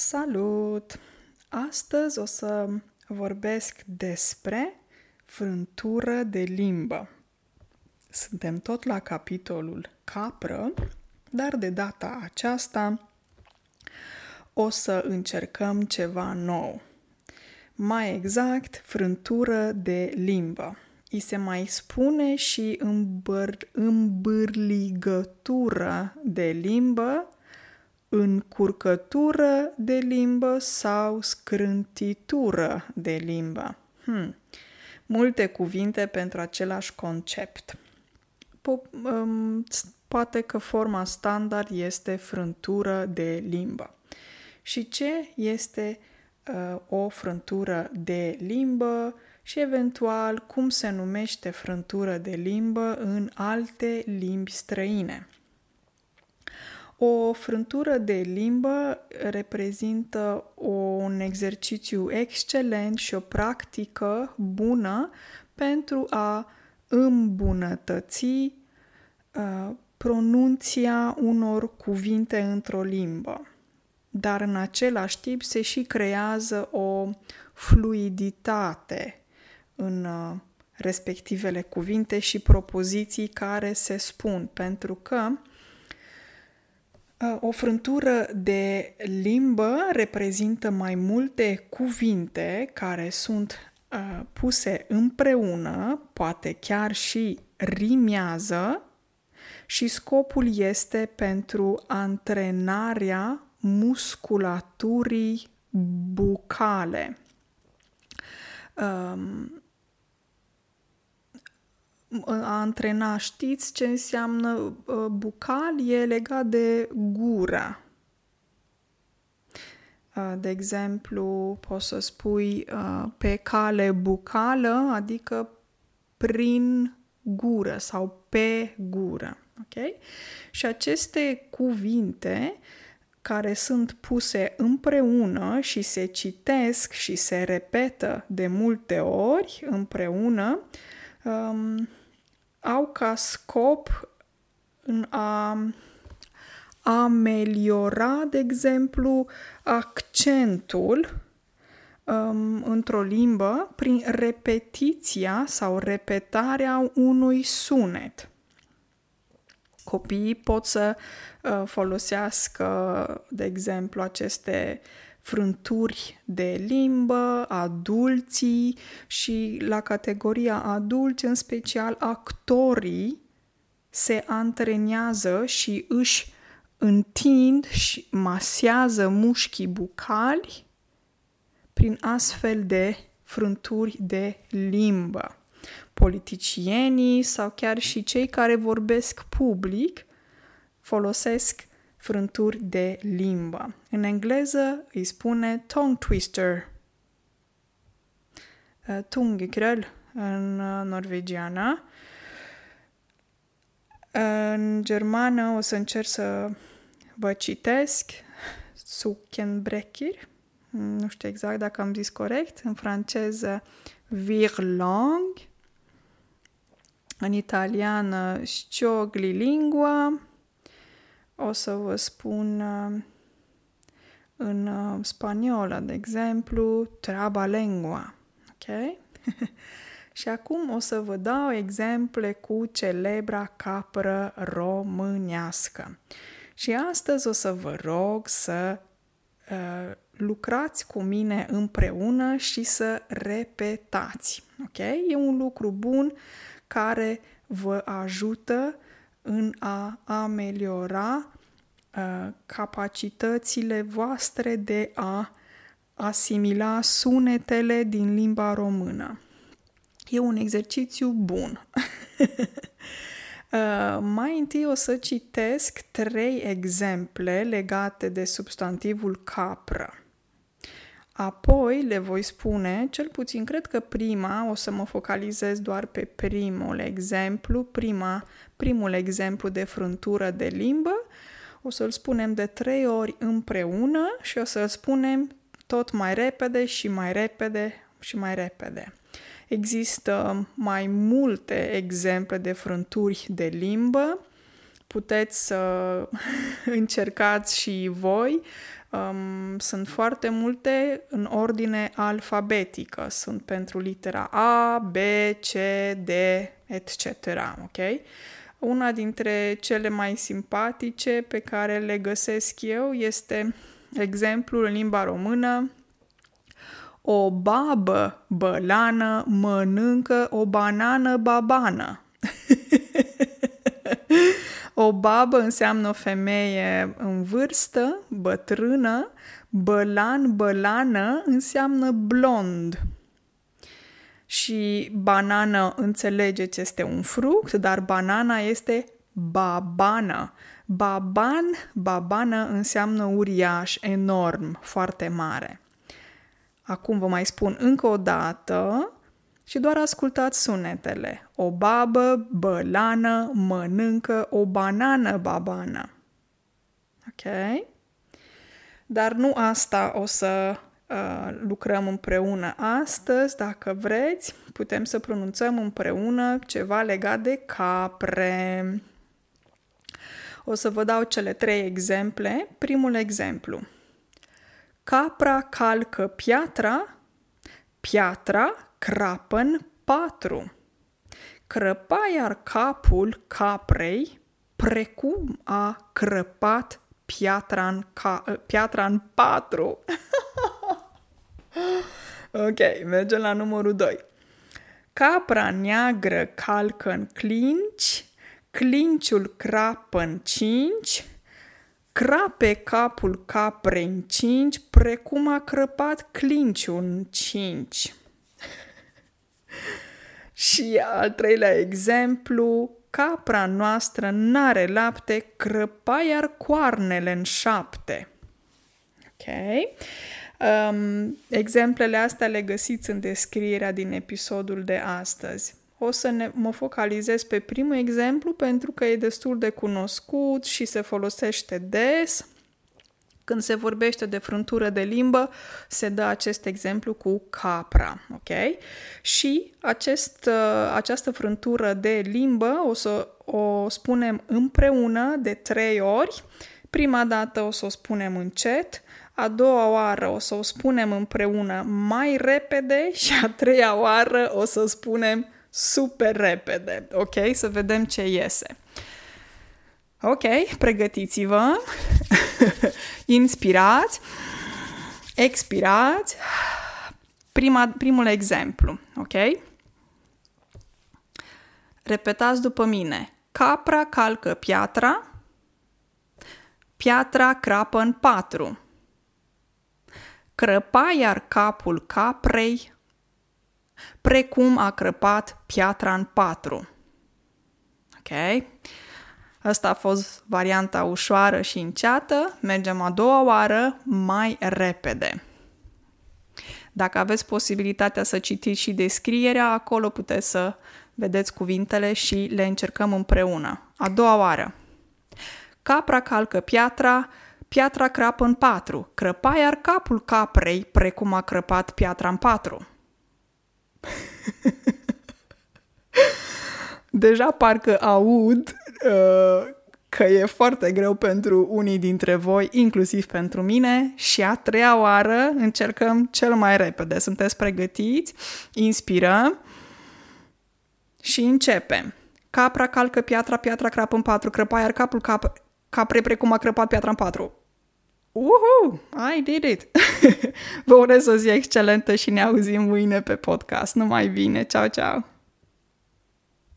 Salut! Astăzi o să vorbesc despre frântură de limbă. Suntem tot la capitolul capră, dar de data aceasta o să încercăm ceva nou. Mai exact, frântură de limbă. I se mai spune și îmbârligătură de limbă, încurcătură de limbă sau scrântitură de limbă. Multe cuvinte pentru același concept. Poate că forma standard este frântură de limbă. Și ce este o frântură de limbă și eventual cum se numește frântură de limbă în alte limbi străine? O frântură de limbă reprezintă un exercițiu excelent și o practică bună pentru a îmbunătăți pronunția unor cuvinte într-o limbă. Dar în același timp se și creează o fluiditate în respectivele cuvinte și propoziții care se spun, pentru că o frântură de limbă reprezintă mai multe cuvinte care sunt puse împreună, poate chiar și rimează, și scopul este pentru antrenarea musculaturii bucale. A antrena, știți ce înseamnă bucal? E legat de gură. De exemplu, poți să spui pe cale bucală, adică prin gură sau pe gură. Okay? Și aceste cuvinte care sunt puse împreună și se citesc și se repetă de multe ori împreună, au ca scop în a ameliora, de exemplu, accentul într-o limbă prin repetiția sau repetarea unui sunet. Copiii pot să folosească, de exemplu, aceste frânturi de limbă, adulții și la categoria adulți, în special actorii, se antrenează și își întind și masează mușchii bucali prin astfel de frânturi de limbă. Politicienii sau chiar și cei care vorbesc public folosesc frânturi de limbă. În engleză îi spune tongue twister. Tungekröll în norvegiană. În germană o să încerc să vă citesc. Zuckenbrecher. Nu știu exact dacă am zis corect. În franceză virlang. În italiană sciogli lingua. O să vă spun în spaniolă, de exemplu, trabalengua. Ok? Și acum o să vă dau exemple cu celebra capră românească. Și astăzi o să vă rog să lucrați cu mine împreună și să repetați. Ok? E un lucru bun care vă ajută în a ameliora capacitățile voastre de a asimila sunetele din limba română. E un exercițiu bun. Mai întâi o să citesc 3 exemple legate de substantivul capră. Apoi le voi spune, cel puțin cred că prima, o să mă focalizez doar pe primul exemplu de frântură de limbă, o să-l spunem de 3 ori împreună și o să-l spunem tot mai repede și mai repede și mai repede. Există mai multe exemple de frânturi de limbă, puteți să încercați și voi. Sunt foarte multe în ordine alfabetică. Sunt pentru litera A, B, C, D, etc. Ok? Una dintre cele mai simpatice pe care le găsesc eu este exemplul în limba română: o babă bălană mănâncă o banană babană. O babă înseamnă o femeie în vârstă, bătrână. Bălan, bălană înseamnă blond. Și banană, înțelegeți, este un fruct, dar banana este babană. Baban, babană înseamnă uriaș, enorm, foarte mare. Acum vă mai spun încă o dată și doar ascultați sunetele. O babă bălană mănâncă o banană babană. Ok? Dar nu asta o să lucrăm împreună astăzi. Dacă vreți, putem să pronunțăm împreună ceva legat de capre. O să vă dau cele 3 exemple. Primul exemplu. Capra calcă piatra, piatra crapă-n 4. Crăpa iar capul caprei, precum a crăpat piatra-n 4. Ok, mergem la numărul 2. Capra neagră calcă-n clinci, clinciul crapă-n 5, crape capul caprei în 5, precum a crăpat clinciul în 5. Și al 3lea exemplu, capra noastră n-are lapte, crăpa iar coarnele în 7. Ok? Exemplele astea le găsiți în descrierea din episodul de astăzi. O să mă focalizez pe primul exemplu pentru că e destul de cunoscut și se folosește des. Când se vorbește de frântură de limbă, se dă acest exemplu cu capra, ok? Și această frântură de limbă o să o spunem împreună de 3 ori. Prima dată o să o spunem încet, a doua oară o să o spunem împreună mai repede și a treia oară o să o spunem super repede, ok? Să vedem ce iese. Ok, pregătiți-vă, inspirați, expirați. Primul exemplu, ok? Repetați după mine. Capra calcă piatra, piatra crapă în 4. Crăpa iar capul caprei, precum a crăpat piatra în 4. Ok? Asta a fost varianta ușoară și înceată. Mergem a doua oară mai repede. Dacă aveți posibilitatea să citiți și descrierea, acolo puteți să vedeți cuvintele și le încercăm împreună. A doua oară. Capra calcă piatra, piatra crapă în 4. Crăpa iar capul caprei, precum a crăpat piatra în 4. Deja parcă aud că e foarte greu pentru unii dintre voi, inclusiv pentru mine. Și a treia oară încercăm cel mai repede. Sunteți pregătiți? Inspirăm și începem. Capra calcă piatra, piatra crapă în 4, crăpa iar capul caprei, precum a crăpat piatra în 4. Uhu! I did it! Vă urez o zi excelentă și ne auzim mâine pe podcast. Numai bine! Ceau, ceau!